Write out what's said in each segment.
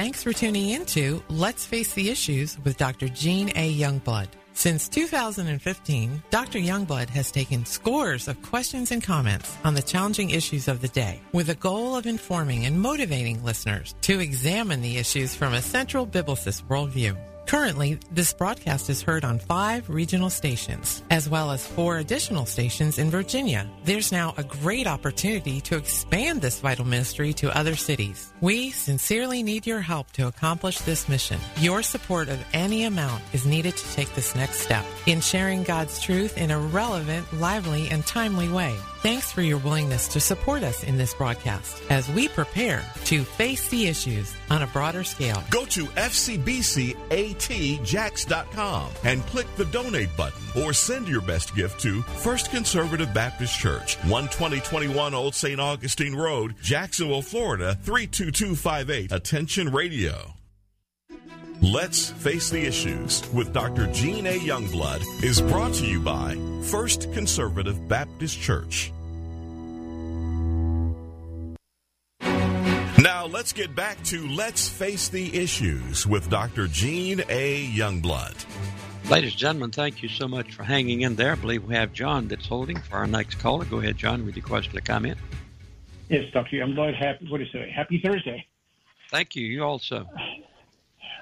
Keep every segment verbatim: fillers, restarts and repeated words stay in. Thanks for tuning in to Let's Face the Issues with Doctor Gene A. Youngblood. Since two thousand fifteen, Doctor Youngblood has taken scores of questions and comments on the challenging issues of the day with a goal of informing and motivating listeners to examine the issues from a central biblicist worldview. Currently, this broadcast is heard on five regional stations, as well as four additional stations in Virginia. There's now a great opportunity to expand this vital ministry to other cities. We sincerely need your help to accomplish this mission. Your support of any amount is needed to take this next step in sharing God's truth in a relevant, lively, and timely way. Thanks for your willingness to support us in this broadcast as we prepare to face the issues on a broader scale. Go to F C B C A T Jax dot com and click the donate button or send your best gift to First Conservative Baptist Church, one twenty twenty-one Old Saint Augustine Road, Jacksonville, Florida, three two two five eight. Attention Radio. Let's Face the Issues with Doctor Gene A. Youngblood is brought to you by First Conservative Baptist Church. Now let's get back to Let's Face the Issues with Doctor Gene A. Youngblood. Ladies and gentlemen, thank you so much for hanging in there. I believe we have John that's holding for our next caller. Go ahead, John, with your question or comment. Yes, Doctor Youngblood, happy, what is it? Happy Thursday. Thank you. You also.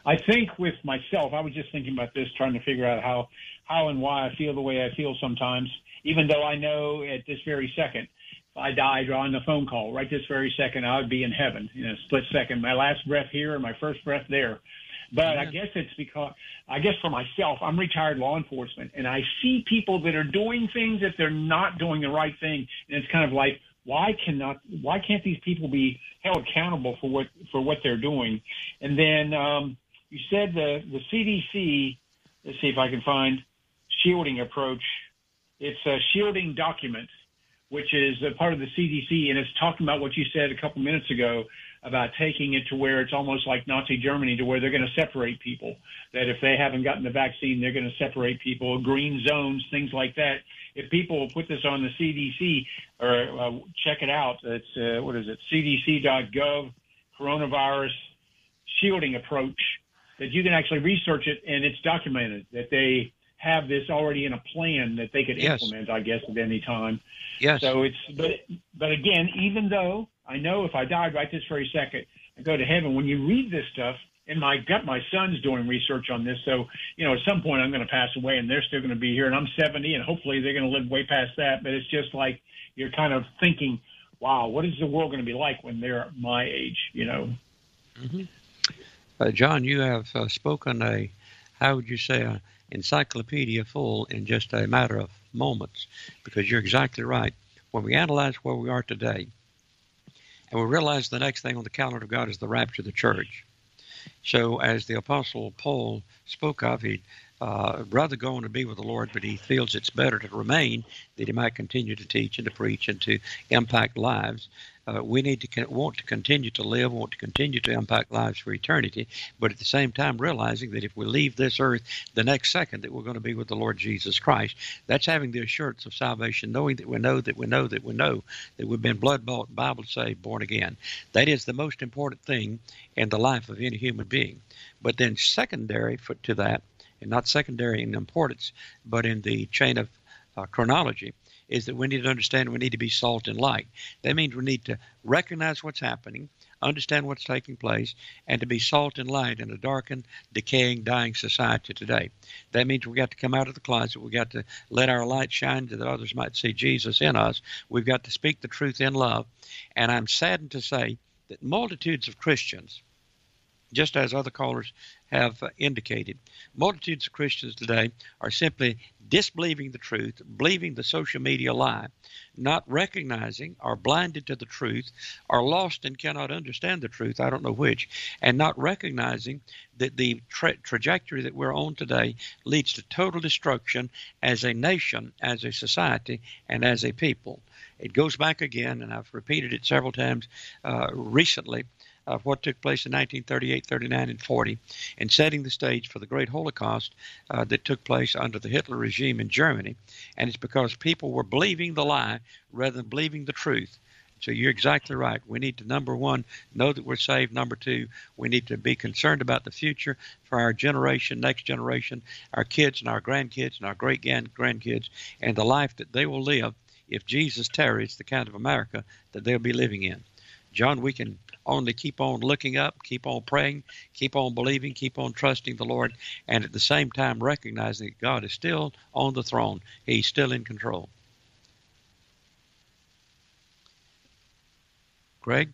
I think with myself, I was just thinking about this, trying to figure out how, how and why I feel the way I feel sometimes, even though I know at this very second, if I died on the phone call, right this very second, I would be in heaven in a split second, my last breath here and my first breath there. But yeah. I guess it's because, I guess for myself, I'm retired law enforcement, and I see people that are doing things if they're not doing the right thing, and it's kind of like, Why cannot? Why can't these people be held accountable for what for what they're doing? And then um, you said the the C D C. Let's see if I can find shielding approach. It's a shielding document, which is a part of the C D C, and it's talking about what you said a couple minutes ago about taking it to where it's almost like Nazi Germany, to where they're going to separate people. That if they haven't gotten the vaccine, they're going to separate people. Green zones, things like that. If people will put this on the C D C or uh, check it out, it's uh, what is it? C D C dot gov, coronavirus shielding approach. That you can actually research it, and it's documented that they have this already in a plan that they could yes. implement, I guess, at any time. Yes. So it's but but again, even though I know if I died right this very second, I go to heaven. When you read this stuff. In my gut, my son's doing research on this, so you know at some point I'm going to pass away, and they're still going to be here, and I'm seventy, and hopefully they're going to live way past that. But it's just like you're kind of thinking, "Wow, what is the world going to be like when they're my age?" You know. Mm-hmm. Uh, John, you have uh, spoken a, how would you say, an encyclopedia full in just a matter of moments, because you're exactly right. When we analyze where we are today, and we realize the next thing on the calendar of God is the rapture of the church. So as the Apostle Paul spoke of, he'd uh, rather go on to be with the Lord, but he feels it's better to remain that he might continue to teach and to preach and to impact lives. Uh, we need to con- want to continue to live, want to continue to impact lives for eternity, but at the same time realizing that if we leave this earth the next second that we're going to be with the Lord Jesus Christ. That's having the assurance of salvation, knowing that we know that we know that we know that we've been blood-bought, Bible-saved, born again. That is the most important thing in the life of any human being. But then secondary for, to that, and not secondary in importance, but in the chain of uh, chronology, is that we need to understand we need to be salt and light. That means we need to recognize what's happening, understand what's taking place, and to be salt and light in a darkened, decaying, dying society today. That means we've got to come out of the closet. We've got to let our light shine so that others might see Jesus in us. We've got to speak the truth in love. And I'm saddened to say that multitudes of Christians, just as other callers have indicated, multitudes of Christians today are simply disbelieving the truth, believing the social media lie, not recognizing, are blinded to the truth, are lost and cannot understand the truth, I don't know which, and not recognizing that the tra- trajectory that we're on today leads to total destruction as a nation, as a society, and as a people. It goes back again, and I've repeated it several times uh, recently, of what took place in nineteen thirty-eight, thirty-nine, and forty, and setting the stage for the great Holocaust uh, that took place under the Hitler regime in Germany. And it's because people were believing the lie rather than believing the truth. So you're exactly right. We need to, number one, know that we're saved. Number two, we need to be concerned about the future for our generation, next generation, our kids and our grandkids and our great-grandkids, and the life that they will live if Jesus tarries, the kind of America that they'll be living in. John, we can only keep on looking up, keep on praying, keep on believing, keep on trusting the Lord, and at the same time recognizing that God is still on the throne. He's still in control. Greg,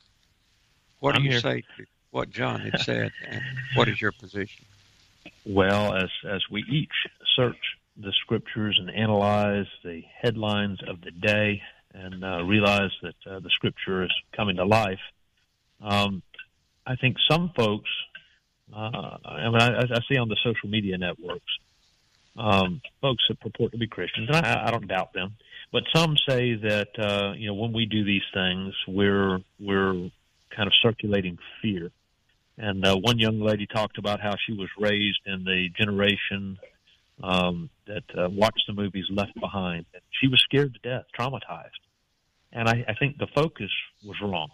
what I'm do you here. say to what John had said, and what is your position? Well, as, as we each search the Scriptures and analyze the headlines of the day and uh, realize that uh, the Scripture is coming to life, um, I think some folks, uh, I, mean, I, I see on the social media networks, um, folks that purport to be Christians, and I, I don't doubt them, but some say that uh, you know, when we do these things, we're we're kind of circulating fear. And uh, one young lady talked about how she was raised in the generation um, that uh, watched the movies Left Behind. And she was scared to death, traumatized, and I, I think the focus was wrong.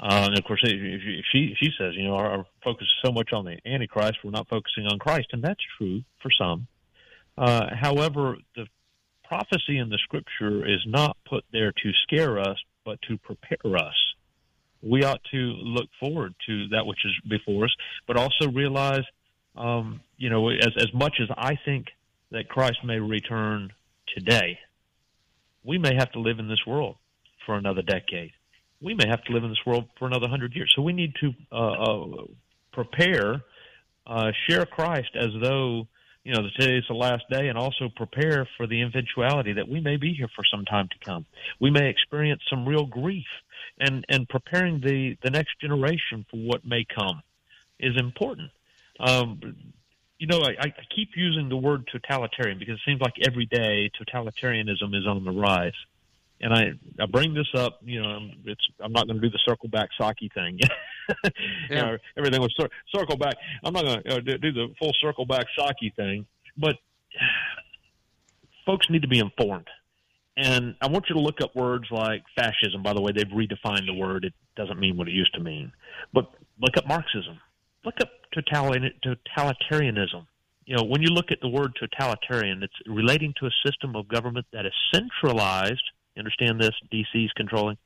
Uh, and of course, she she says, you know, our, our focus is so much on the Antichrist, we're not focusing on Christ, and that's true for some. Uh, however, the prophecy in the Scripture is not put there to scare us, but to prepare us. We ought to look forward to that which is before us, but also realize, um, you know, as, as much as I think that Christ may return today, we may have to live in this world for another decade. We may have to live in this world for another hundred years. So we need to uh, uh, prepare, uh, share Christ as though, you know, today's the last day, and also prepare for the eventuality that we may be here for some time to come. We may experience some real grief, and, and preparing the, the next generation for what may come is important. Um, you know, I, I keep using the word totalitarian because it seems like every day totalitarianism is on the rise. And I, I bring this up, you know, it's, I'm not going to do the circle back Saki thing. yeah. You know, everything was cir- circle back. I'm not going to uh, do the full circle back Saki thing. But folks need to be informed. And I want you to look up words like fascism. By the way, they've redefined the word. It doesn't mean what it used to mean. But look up Marxism. Look up totali- totalitarianism. You know, when you look at the word totalitarian, it's relating to a system of government that is centralized. Understand this, D C's controlling,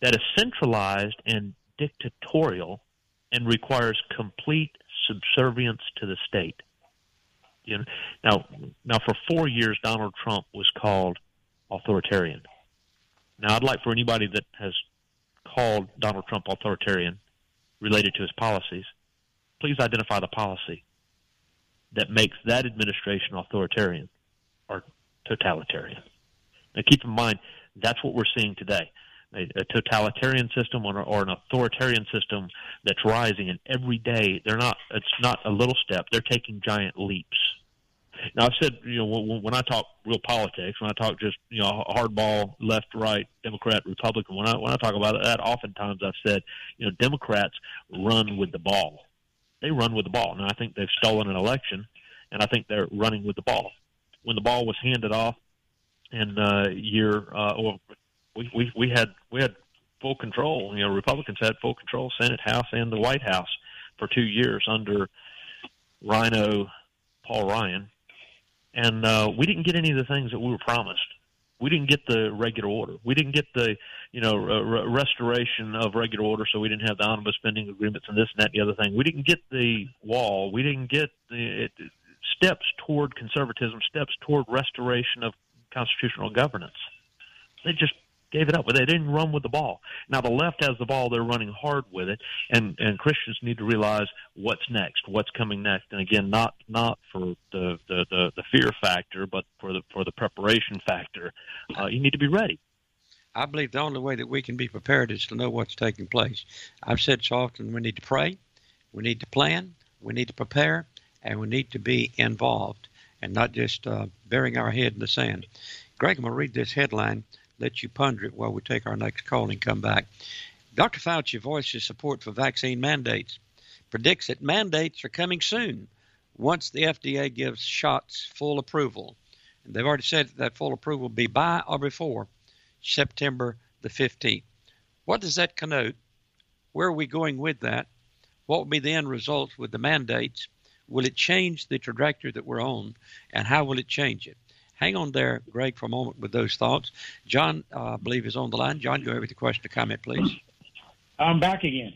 that is centralized and dictatorial and requires complete subservience to the state. You know, now, now, for four years, Donald Trump was called authoritarian. Now, I'd like for anybody that has called Donald Trump authoritarian related to his policies, please identify the policy that makes that administration authoritarian or totalitarian. Now, keep in mind, that's what we're seeing today, a, a totalitarian system or, or an authoritarian system that's rising, and every day they're not. It's not a little step. They're taking giant leaps. Now, I've said, you know, when, when I talk real politics, when I talk just, you know, hardball, left, right, Democrat, Republican, when I when I talk about that, oftentimes I've said, you know, Democrats run with the ball. They run with the ball. Now, I think they've stolen an election, and I think they're running with the ball. When the ball was handed off, And uh, year, uh, well, we, we we had we had full control. You know, Republicans had full control, Senate, House, and the White House for two years under Rhino, Paul Ryan, and uh, we didn't get any of the things that we were promised. We didn't get the regular order. We didn't get the you know re- restoration of regular order. So we didn't have the omnibus spending agreements and this and that and the other thing. We didn't get the wall. We didn't get the it, steps toward conservatism. Steps toward restoration of constitutional governance. They just gave it up. They didn't run with the ball. Now the left has the ball. They're running hard with it, and, and Christians need to realize what's next, what's coming next. And again, not not for the the, the, the fear factor, but for the for the preparation factor. Uh, you need to be ready. I believe the only way that we can be prepared is to know what's taking place. I've said so often, we need to pray, we need to plan, we need to prepare, and we need to be involved, and not just uh, burying our head in the sand. Greg, I'm going to read this headline, let you ponder it while we take our next call and come back. Doctor Fauci voices support for vaccine mandates, predicts that mandates are coming soon once the F D A gives shots full approval. And they've already said that full approval will be by or before September the fifteenth. What does that connote? Where are we going with that? What will be the end results with the mandates? Will it change the trajectory that we're on, and how will it change it? Hang on there, Greg, for a moment with those thoughts. John, uh, I believe, is on the line. John, go ahead with the question or comment, please. I'm back again.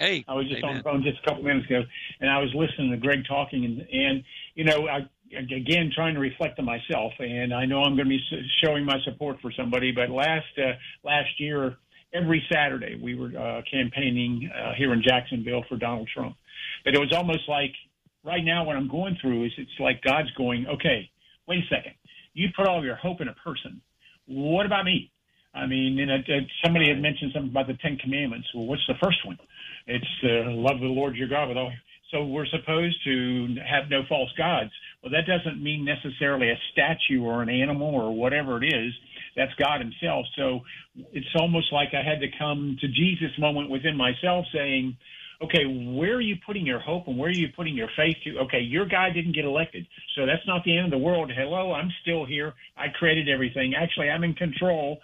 Hey, I was just amen. on the phone just a couple minutes ago, and I was listening to Greg talking, and, and you know, I, again, trying to reflect on myself, and I know I'm going to be showing my support for somebody, but last uh, last year, every Saturday, we were uh, campaigning uh, here in Jacksonville for Donald Trump. But it was almost like right now what I'm going through is it's like God's going, okay, wait a second. You put all your hope in a person. What about me? I mean, you know, somebody had mentioned something about the Ten Commandments. Well, what's the first one? It's uh, love the Lord your God with all. So we're supposed to have no false gods. Well, that doesn't mean necessarily a statue or an animal or whatever it is. That's God himself. So it's almost like I had to come to Jesus moment within myself saying, okay, where are you putting your hope and where are you putting your faith to? Okay, your guy didn't get elected, so that's not the end of the world. Hello, I'm still here. I created everything. Actually, I'm in control.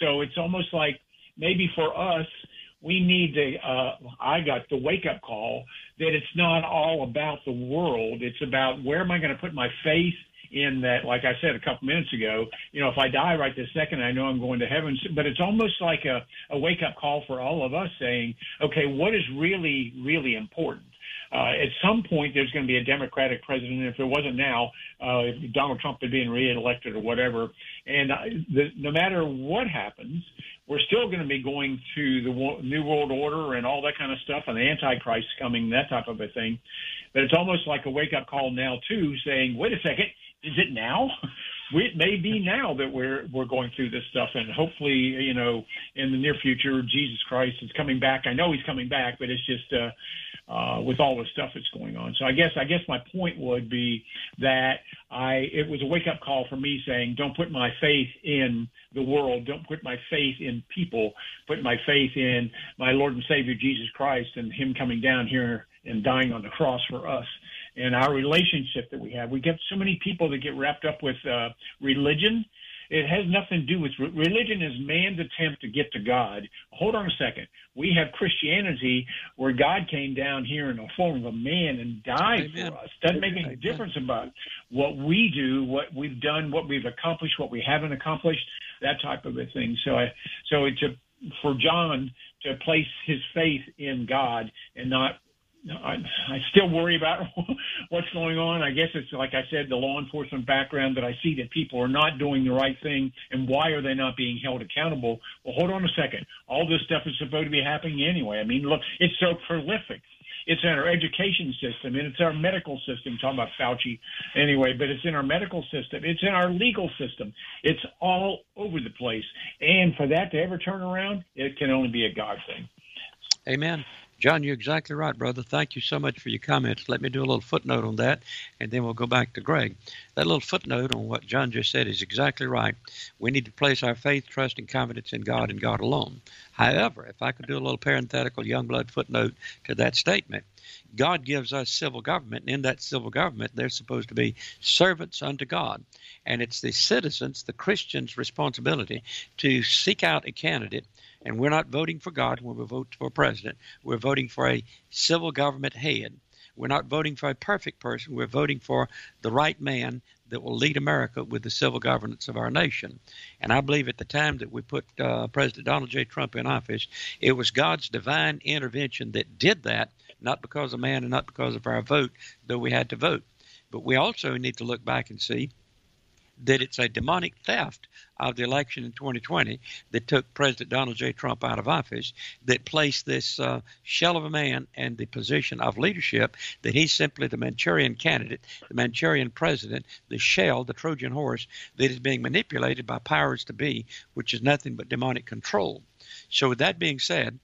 So it's almost like maybe for us, we need the uh, I got the wake-up call that it's not all about the world. It's about where am I going to put my faith in that, like I said a couple minutes ago, you know, if I die right this second, I know I'm going to heaven. But it's almost like a, a wake-up call for all of us saying, okay, what is really, really important? Uh, at some point, there's going to be a Democratic president. If there wasn't now, uh, if Donald Trump had been reelected or whatever, and I, the, no matter what happens, we're still going to be going to the wo- New World Order and all that kind of stuff, and the Antichrist coming, that type of a thing. But it's almost like a wake-up call now, too, saying, wait a second. Is it now? It may be now that we're we're going through this stuff, and hopefully, you know, in the near future, Jesus Christ is coming back. I know he's coming back, but it's just uh, uh, with all the stuff that's going on. So I guess I guess my point would be that I it was a wake-up call for me saying, don't put my faith in the world. Don't put my faith in people. Put my faith in my Lord and Savior, Jesus Christ, and him coming down here and dying on the cross for us. And our relationship that we have. We get so many people that get wrapped up with uh, religion. It has nothing to do with re- religion is man's attempt to get to God. Hold on a second. We have Christianity where God came down here in the form of a man and died Amen. for us. Doesn't make any Amen. difference about what we do, what we've done, what we've accomplished, what we haven't accomplished, that type of a thing. So, I, so it's a, for John to place his faith in God and not No, I, I still worry about what's going on. I guess it's, like I said, the law enforcement background that I see that people are not doing the right thing, and why are they not being held accountable? Well, hold on a second. All this stuff is supposed to be happening anyway. I mean, look, it's so prolific. It's in our education system, and it's our medical system. I'm talking about Fauci anyway, but it's in our medical system. It's in our legal system. It's all over the place. And for that to ever turn around, it can only be a God thing. Amen. John, you're exactly right, brother. Thank you so much for your comments. Let me do a little footnote on that, and then we'll go back to Greg. That little footnote on what John just said is exactly right. We need to place our faith, trust, and confidence in God and God alone. However, if I could do a little parenthetical Youngblood footnote to that statement, God gives us civil government, and in that civil government, they're supposed to be servants unto God. And it's the citizens, the Christians' responsibility to seek out a candidate. And we're not voting for God when we vote for a president. We're voting for a civil government head. We're not voting for a perfect person. We're voting for the right man that will lead America with the civil governance of our nation. And I believe at the time that we put uh, President Donald J. Trump in office, it was God's divine intervention that did that, not because of man and not because of our vote, though we had to vote. But we also need to look back and see that it's a demonic theft of the election in twenty twenty that took President Donald J. Trump out of office, that placed this uh, shell of a man in the position of leadership, that he's simply the Manchurian candidate, the Manchurian president, the shell, the Trojan horse that is being manipulated by powers to be, which is nothing but demonic control. So with that being said,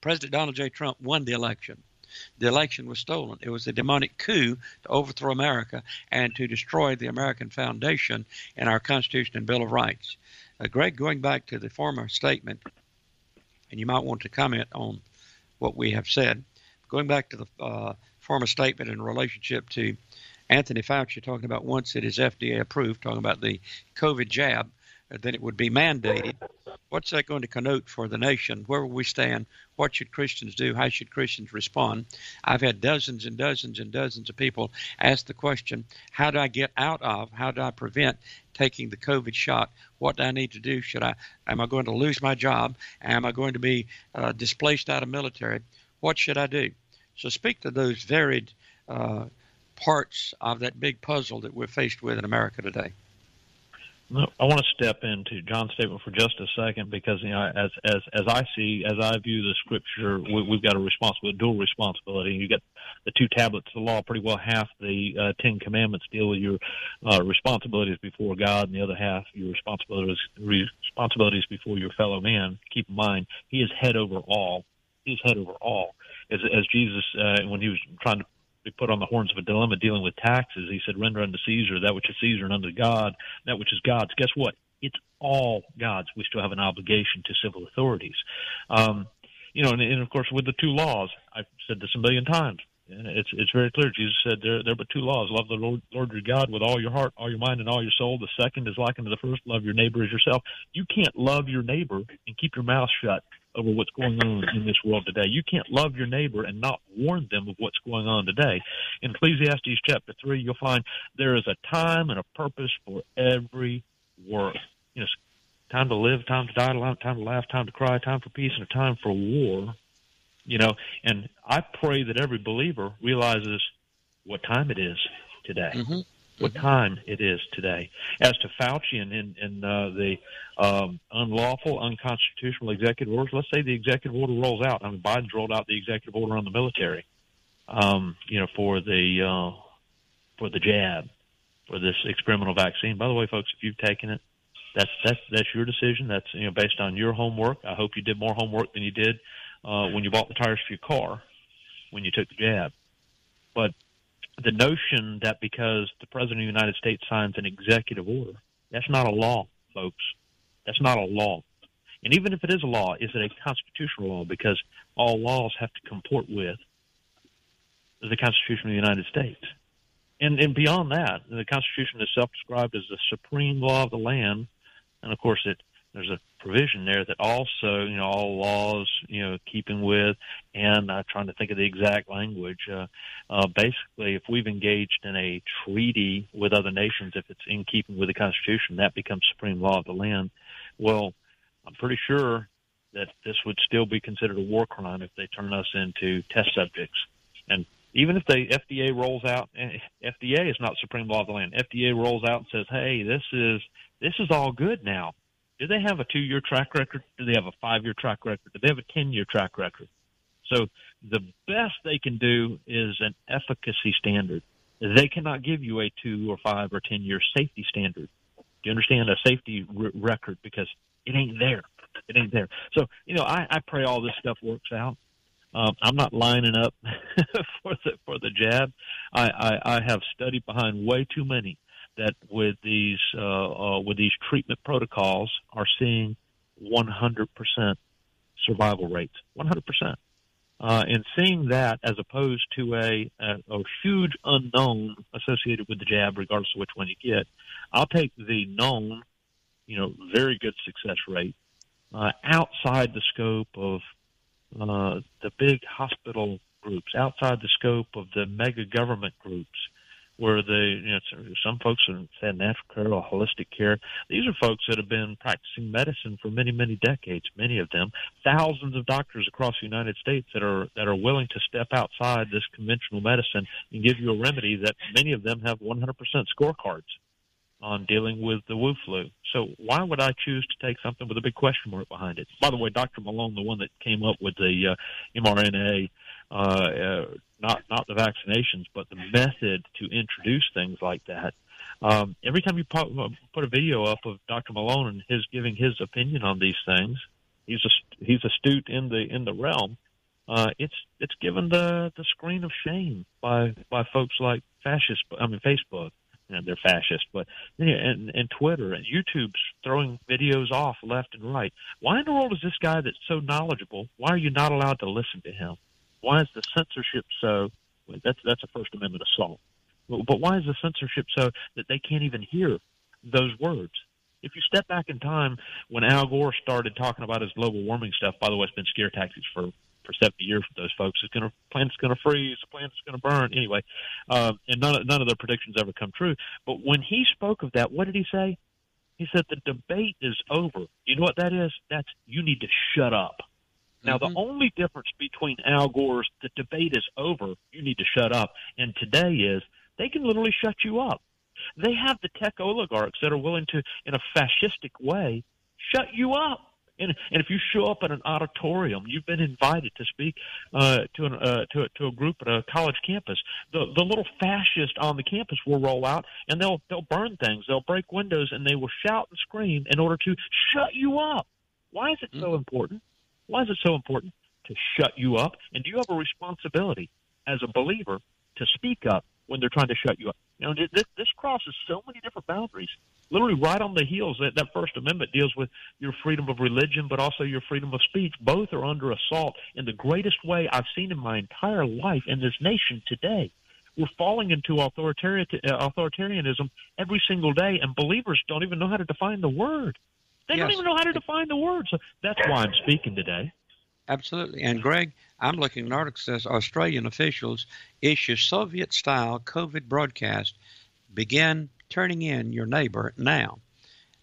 President Donald J. Trump won the election. The election was stolen. It was a demonic coup to overthrow America and to destroy the American foundation and our Constitution and Bill of Rights. Uh, Greg, going back to the former statement, and you might want to comment on what we have said, going back to the uh, former statement in relationship to Anthony Fauci talking about once it is F D A approved, talking about the COVID jab, that it would be mandated. What's that going to connote for the nation? Where will we stand? What should Christians do? How should Christians respond? I've had dozens and dozens and dozens of people ask the question, how do I get out of, how do I prevent taking the COVID shot? What do I need to do? Should I, am I going to lose my job? Am I going to be uh, displaced out of military? What should I do? So speak to those varied uh, parts of that big puzzle that we're faced with in America today. I want to step into John's statement for just a second because, you know, as as as I see, as I view the Scripture, we, we've got a responsibility, dual responsibility. You got the two tablets of the law. Pretty well half the uh, Ten Commandments deal with your uh, responsibilities before God, and the other half your responsibilities responsibilities before your fellow man. Keep in mind, He is head over all. He is head over all. As as Jesus, uh, when He was trying to be put on the horns of a dilemma dealing with taxes, He said, render unto Caesar that which is Caesar and unto God that which is God's. Guess what? It's all God's. We still have an obligation to civil authorities. Um, you know, and, and of course, with the two laws, I've said this a million times. It's it's very clear. Jesus said there, there are but two laws. Love the Lord, Lord your God with all your heart, all your mind, and all your soul. The second is like unto the first. Love your neighbor as yourself. You can't love your neighbor and keep your mouth shut over what's going on in this world today. You can't love your neighbor and not warn them of what's going on today. In Ecclesiastes chapter three, you'll find there is a time and a purpose for every work. You know, time to live, time to die, time to laugh, time to cry, time for peace, and a time for war. You know, and I pray that every believer realizes what time it is today. Mm-hmm. What time it is today. As to Fauci and, and, and uh, the um, unlawful, unconstitutional executive orders, let's say the executive order rolls out. I mean, Biden's rolled out the executive order on the military, um, you know, for the uh, for the jab, for this experimental vaccine. By the way, folks, if you've taken it, that's that's that's your decision. That's, you know, based on your homework. I hope you did more homework than you did uh, when you bought the tires for your car when you took the jab, but the notion that because the President of the United States signs an executive order, that's not a law, folks. That's not a law. And even if it is a law, is it a constitutional law? Because all laws have to comport with the Constitution of the United States. And, and beyond that, the Constitution is self-described as the supreme law of the land. And, of course, it there's a provision there that also, you know, all laws, you know, keeping with, and I'm trying to think of the exact language. Uh, uh, basically, if we've engaged in a treaty with other nations, if it's in keeping with the Constitution, that becomes supreme law of the land. Well, I'm pretty sure that this would still be considered a war crime if they turn us into test subjects. And even if the F D A rolls out, F D A is not supreme law of the land. F D A rolls out and says, hey, this is this is all good now. Do they have a two-year track record? Do they have a five-year track record? Do they have a ten-year track record? So the best they can do is an efficacy standard. They cannot give you a two or five or ten-year safety standard. Do you understand? A safety r- record, because it ain't there. It ain't there. So, you know, I, I pray all this stuff works out. Um, I'm not lining up for the for the jab. I, I, I have studied behind way too many that with these uh, uh, with these treatment protocols are seeing one hundred percent survival rates, one hundred percent. Uh, and seeing that as opposed to a, a, a huge unknown associated with the jab, regardless of which one you get, I'll take the known, you know, very good success rate uh, outside the scope of uh, the big hospital groups, outside the scope of the mega government groups, where the, you know, some folks are in natural care or holistic care. These are folks that have been practicing medicine for many, many decades, many of them, thousands of doctors across the United States that are that are willing to step outside this conventional medicine and give you a remedy that many of them have one hundred percent scorecards on dealing with the Wu flu. So why would I choose to take something with a big question mark behind it? By the way, Doctor Malone, the one that came up with the uh, mRNA, uh, uh, not not the vaccinations, but the method to introduce things like that. Um, every time you pop, put a video up of Doctor Malone and his giving his opinion on these things, he's a, he's astute in the in the realm. Uh, it's it's given the the screen of shame by by folks like fascist. I mean Facebook. And they're fascist, but and, and Twitter and YouTube's throwing videos off left and right. Why in the world is this guy that's so knowledgeable? Why are you not allowed to listen to him? Why is the censorship so? Well, that's that's a First Amendment assault. But, but why is the censorship so that they can't even hear those words? If you step back in time, when Al Gore started talking about his global warming stuff, by the way, it's been scare tactics for, for seventy years for those folks. It's going to, planet's going to freeze, the planet's going to burn. Anyway, um, and none, none of their predictions ever come true. But when he spoke of that, what did he say? He said, the debate is over. You know what that is? That's, you need to shut up. Now, mm-hmm. the only difference between Al Gore's, the debate is over, you need to shut up, and today is, they can literally shut you up. They have the tech oligarchs that are willing to, in a fascistic way, shut you up. And, and if you show up at an auditorium, you've been invited to speak uh, to, an, uh, to, to a group at a college campus. The, the little fascist on the campus will roll out, and they'll, they'll burn things. They'll break windows, and they will shout and scream in order to shut you up. Why is it so important? Why is it so important to shut you up? And do you have a responsibility as a believer to speak up when they're trying to shut you up? You know, this, this crosses so many different boundaries. Literally right on the heels, that, that First Amendment deals with your freedom of religion, but also your freedom of speech. Both are under assault in the greatest way I've seen in my entire life in this nation today. We're falling into authoritarian, uh, authoritarianism every single day, and believers don't even know how to define the word. They yes. don't even know how to define the word. So that's why I'm speaking today. Absolutely. And, Greg, I'm looking at an article that says Australian officials issue Soviet-style COVID broadcast. Begin turning in your neighbor now.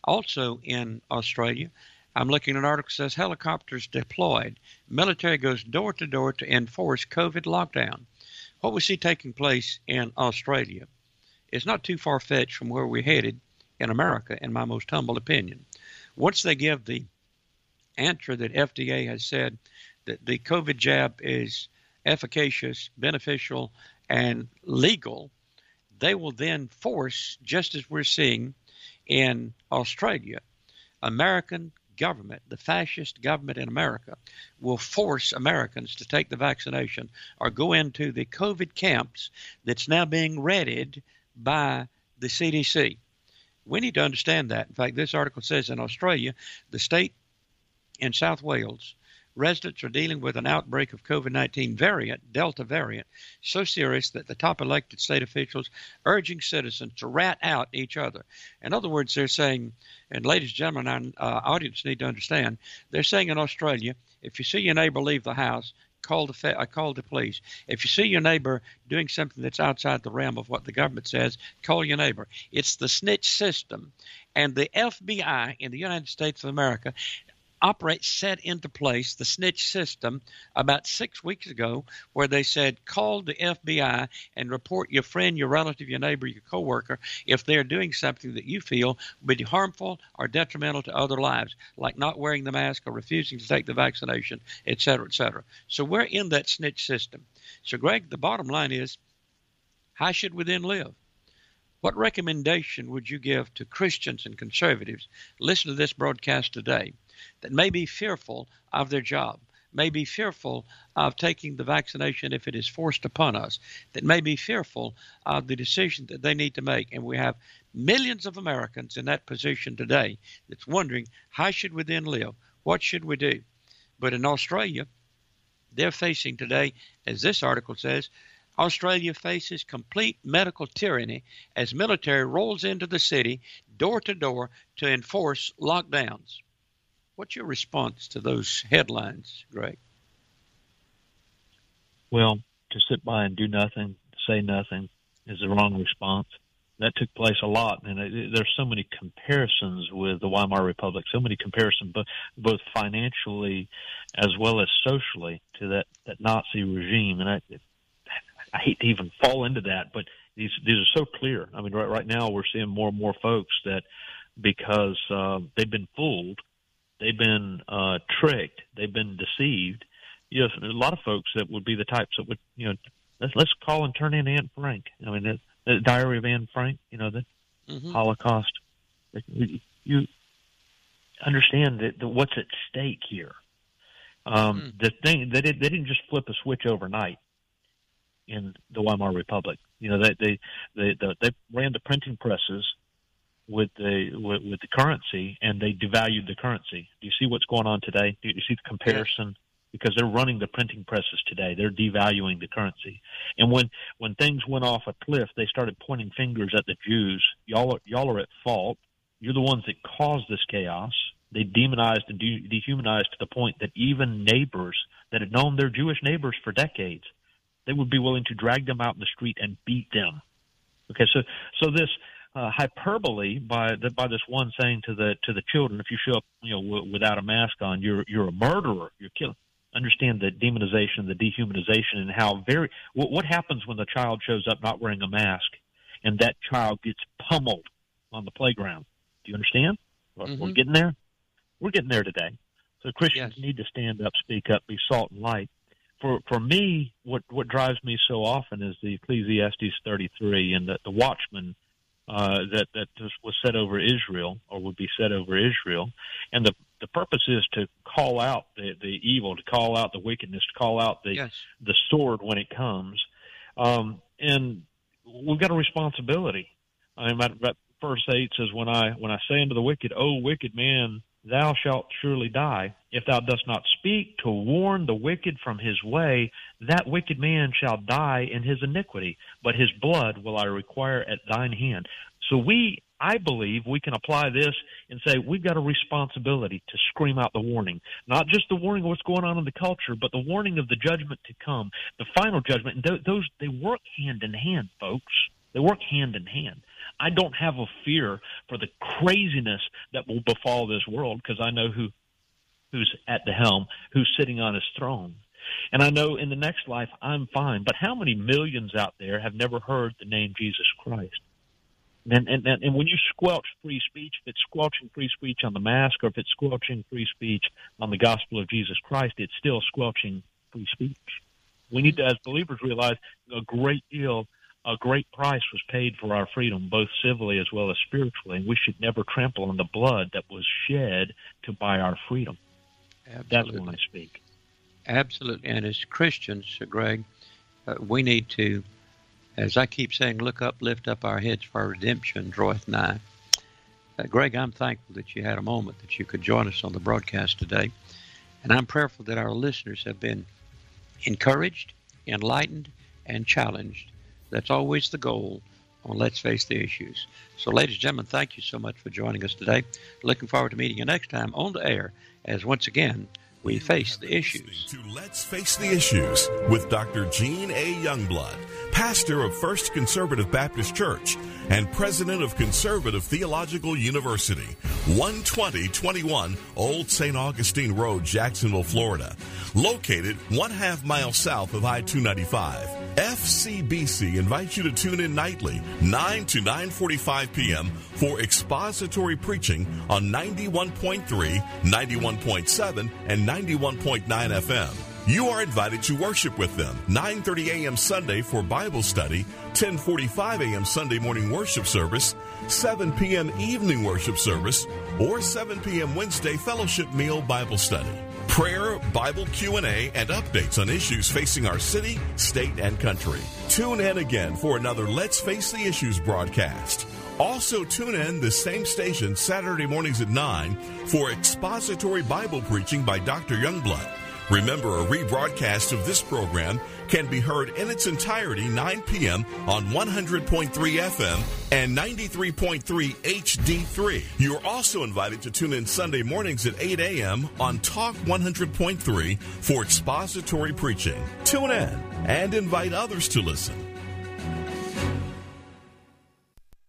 Also in Australia, I'm looking at an article that says helicopters deployed. Military goes door-to-door to enforce COVID lockdown. What we see taking place in Australia is not too far-fetched from where we're headed in America, in my most humble opinion. Once they give the answer that F D A has said that the COVID jab is efficacious, beneficial, and legal, they will then force, just as we're seeing in Australia, American government, the fascist government in America, will force Americans to take the vaccination or go into the COVID camps that's now being readied by the C D C. We need to understand that. In fact, this article says in Australia, the state in South Wales, residents are dealing with an outbreak of COVID nineteen variant, Delta variant, so serious that the top elected state officials urging citizens to rat out each other. In other words, they're saying, and ladies and gentlemen, our uh, audience need to understand, they're saying in Australia, if you see your neighbor leave the house, Call the, fa- uh, call the police. If you see your neighbor doing something that's outside the realm of what the government says, call your neighbor. It's the snitch system. And the F B I in the United States of America operates, set into place the snitch system about six weeks ago, where they said, call the F B I and report your friend, your relative, your neighbor, your coworker, if they're doing something that you feel would be harmful or detrimental to other lives, like not wearing the mask or refusing to take the vaccination, et cetera, et cetera. So we're in that snitch system. So, Greg, the bottom line is, how should we then live? What recommendation would you give to Christians and conservatives listening to this broadcast today that may be fearful of their job, may be fearful of taking the vaccination if it is forced upon us, that may be fearful of the decision that they need to make? And we have millions of Americans in that position today that's wondering, how should we then live? What should we do? But in Australia, they're facing today, as this article says, Australia faces complete medical tyranny as military rolls into the city door to door to enforce lockdowns. What's your response to those headlines, Greg? Well, to sit by and do nothing, say nothing, is the wrong response. That took place a lot, and it, it, there's so many comparisons with the Weimar Republic, so many comparisons, but both financially as well as socially, to that, that Nazi regime. And I, it, I hate to even fall into that, but these these are so clear. I mean, right right now we're seeing more and more folks that, because uh, they've been fooled, they've been uh, tricked, they've been deceived. You know, a lot of folks that would be the types that would, you know, let's let's call and turn in Anne Frank. I mean, the, the Diary of Anne Frank. You know, the mm-hmm. Holocaust. You understand that, that what's at stake here. Um, mm-hmm. The thing that it, they didn't just flip a switch overnight in the Weimar Republic. You know, they they they, they, they ran the printing presses with the with, with the currency, and they devalued the currency. Do you see what's going on today? Do you see the comparison? Because they're running the printing presses today. They're devaluing the currency. And when, when things went off a cliff, they started pointing fingers at the Jews. Y'all are, y'all are at fault. You're the ones that caused this chaos. They demonized and de- dehumanized to the point that even neighbors that had known their Jewish neighbors for decades, they would be willing to drag them out in the street and beat them. Okay, so so this uh, hyperbole by the, by this one saying to the to the children, if you show up, you know, w- without a mask on, you're you're a murderer, you're killing. Understand the demonization, the dehumanization, and how very w- what happens when the child shows up not wearing a mask, and that child gets pummeled on the playground. Do you understand? Mm-hmm. We're getting there. We're getting there today. So Christians yes. need to stand up, speak up, be salt and light. For for me, what, what drives me so often is the Ecclesiastes thirty-three and the, the watchman uh, that, that was set over Israel or would be set over Israel. And the, the purpose is to call out the, the evil, to call out the wickedness, to call out the, yes. the sword when it comes. Um, and we've got a responsibility. I mean, my, my verse eight says, when I, when I say unto the wicked, O wicked man, thou shalt surely die. If thou dost not speak to warn the wicked from his way, that wicked man shall die in his iniquity, but his blood will I require at thine hand. So we, I believe, we can apply this and say we've got a responsibility to scream out the warning, not just the warning of what's going on in the culture, but the warning of the judgment to come, the final judgment. And th- those, they work hand in hand, folks. They work hand in hand. I don't have a fear for the craziness that will befall this world because I know who, who's at the helm, who's sitting on his throne. And I know in the next life I'm fine. But how many millions out there have never heard the name Jesus Christ? And, and, and when you squelch free speech, if it's squelching free speech on the mask or if it's squelching free speech on the gospel of Jesus Christ, it's still squelching free speech. We need to, as believers, realize a great deal A great price was paid for our freedom, both civilly as well as spiritually, and we should never trample on the blood that was shed to buy our freedom. Absolutely. That's when I speak. Absolutely. And as Christians, Greg, uh, we need to, as I keep saying, look up, lift up our heads, for our redemption draweth nigh. Uh, Greg, I'm thankful that you had a moment that you could join us on the broadcast today, and I'm prayerful that our listeners have been encouraged, enlightened, and challenged. That's always the goal on Let's Face the Issues. So, ladies and gentlemen, thank you so much for joining us today. Looking forward to meeting you next time on the air as, once again, we face the issues. To Let's Face the Issues with Doctor Gene A. Youngblood, pastor of First Conservative Baptist Church and president of Conservative Theological University, one twenty twenty-one Old Saint Augustine Road, Jacksonville, Florida, located one half mile south of I two ninety-five. F C B C invites you to tune in nightly, nine to nine forty-five p.m. for expository preaching on ninety-one point three, ninety-one point seven, and ninety-one point nine F M. You are invited to worship with them, nine thirty a.m. Sunday for Bible study, ten forty-five a.m. Sunday morning worship service, seven p.m. evening worship service, or seven p.m. Wednesday fellowship meal Bible study. Prayer, Bible Q and A, and updates on issues facing our city, state, and country. Tune in again for another Let's Face the Issues broadcast. Also tune in the same station Saturday mornings at nine for expository Bible preaching by Doctor Youngblood. Remember, a rebroadcast of this program can be heard in its entirety nine p.m. on one hundred point three F M and ninety-three point three H D three. You are also invited to tune in Sunday mornings at eight a.m. on Talk one hundred point three for expository preaching. Tune in and invite others to listen.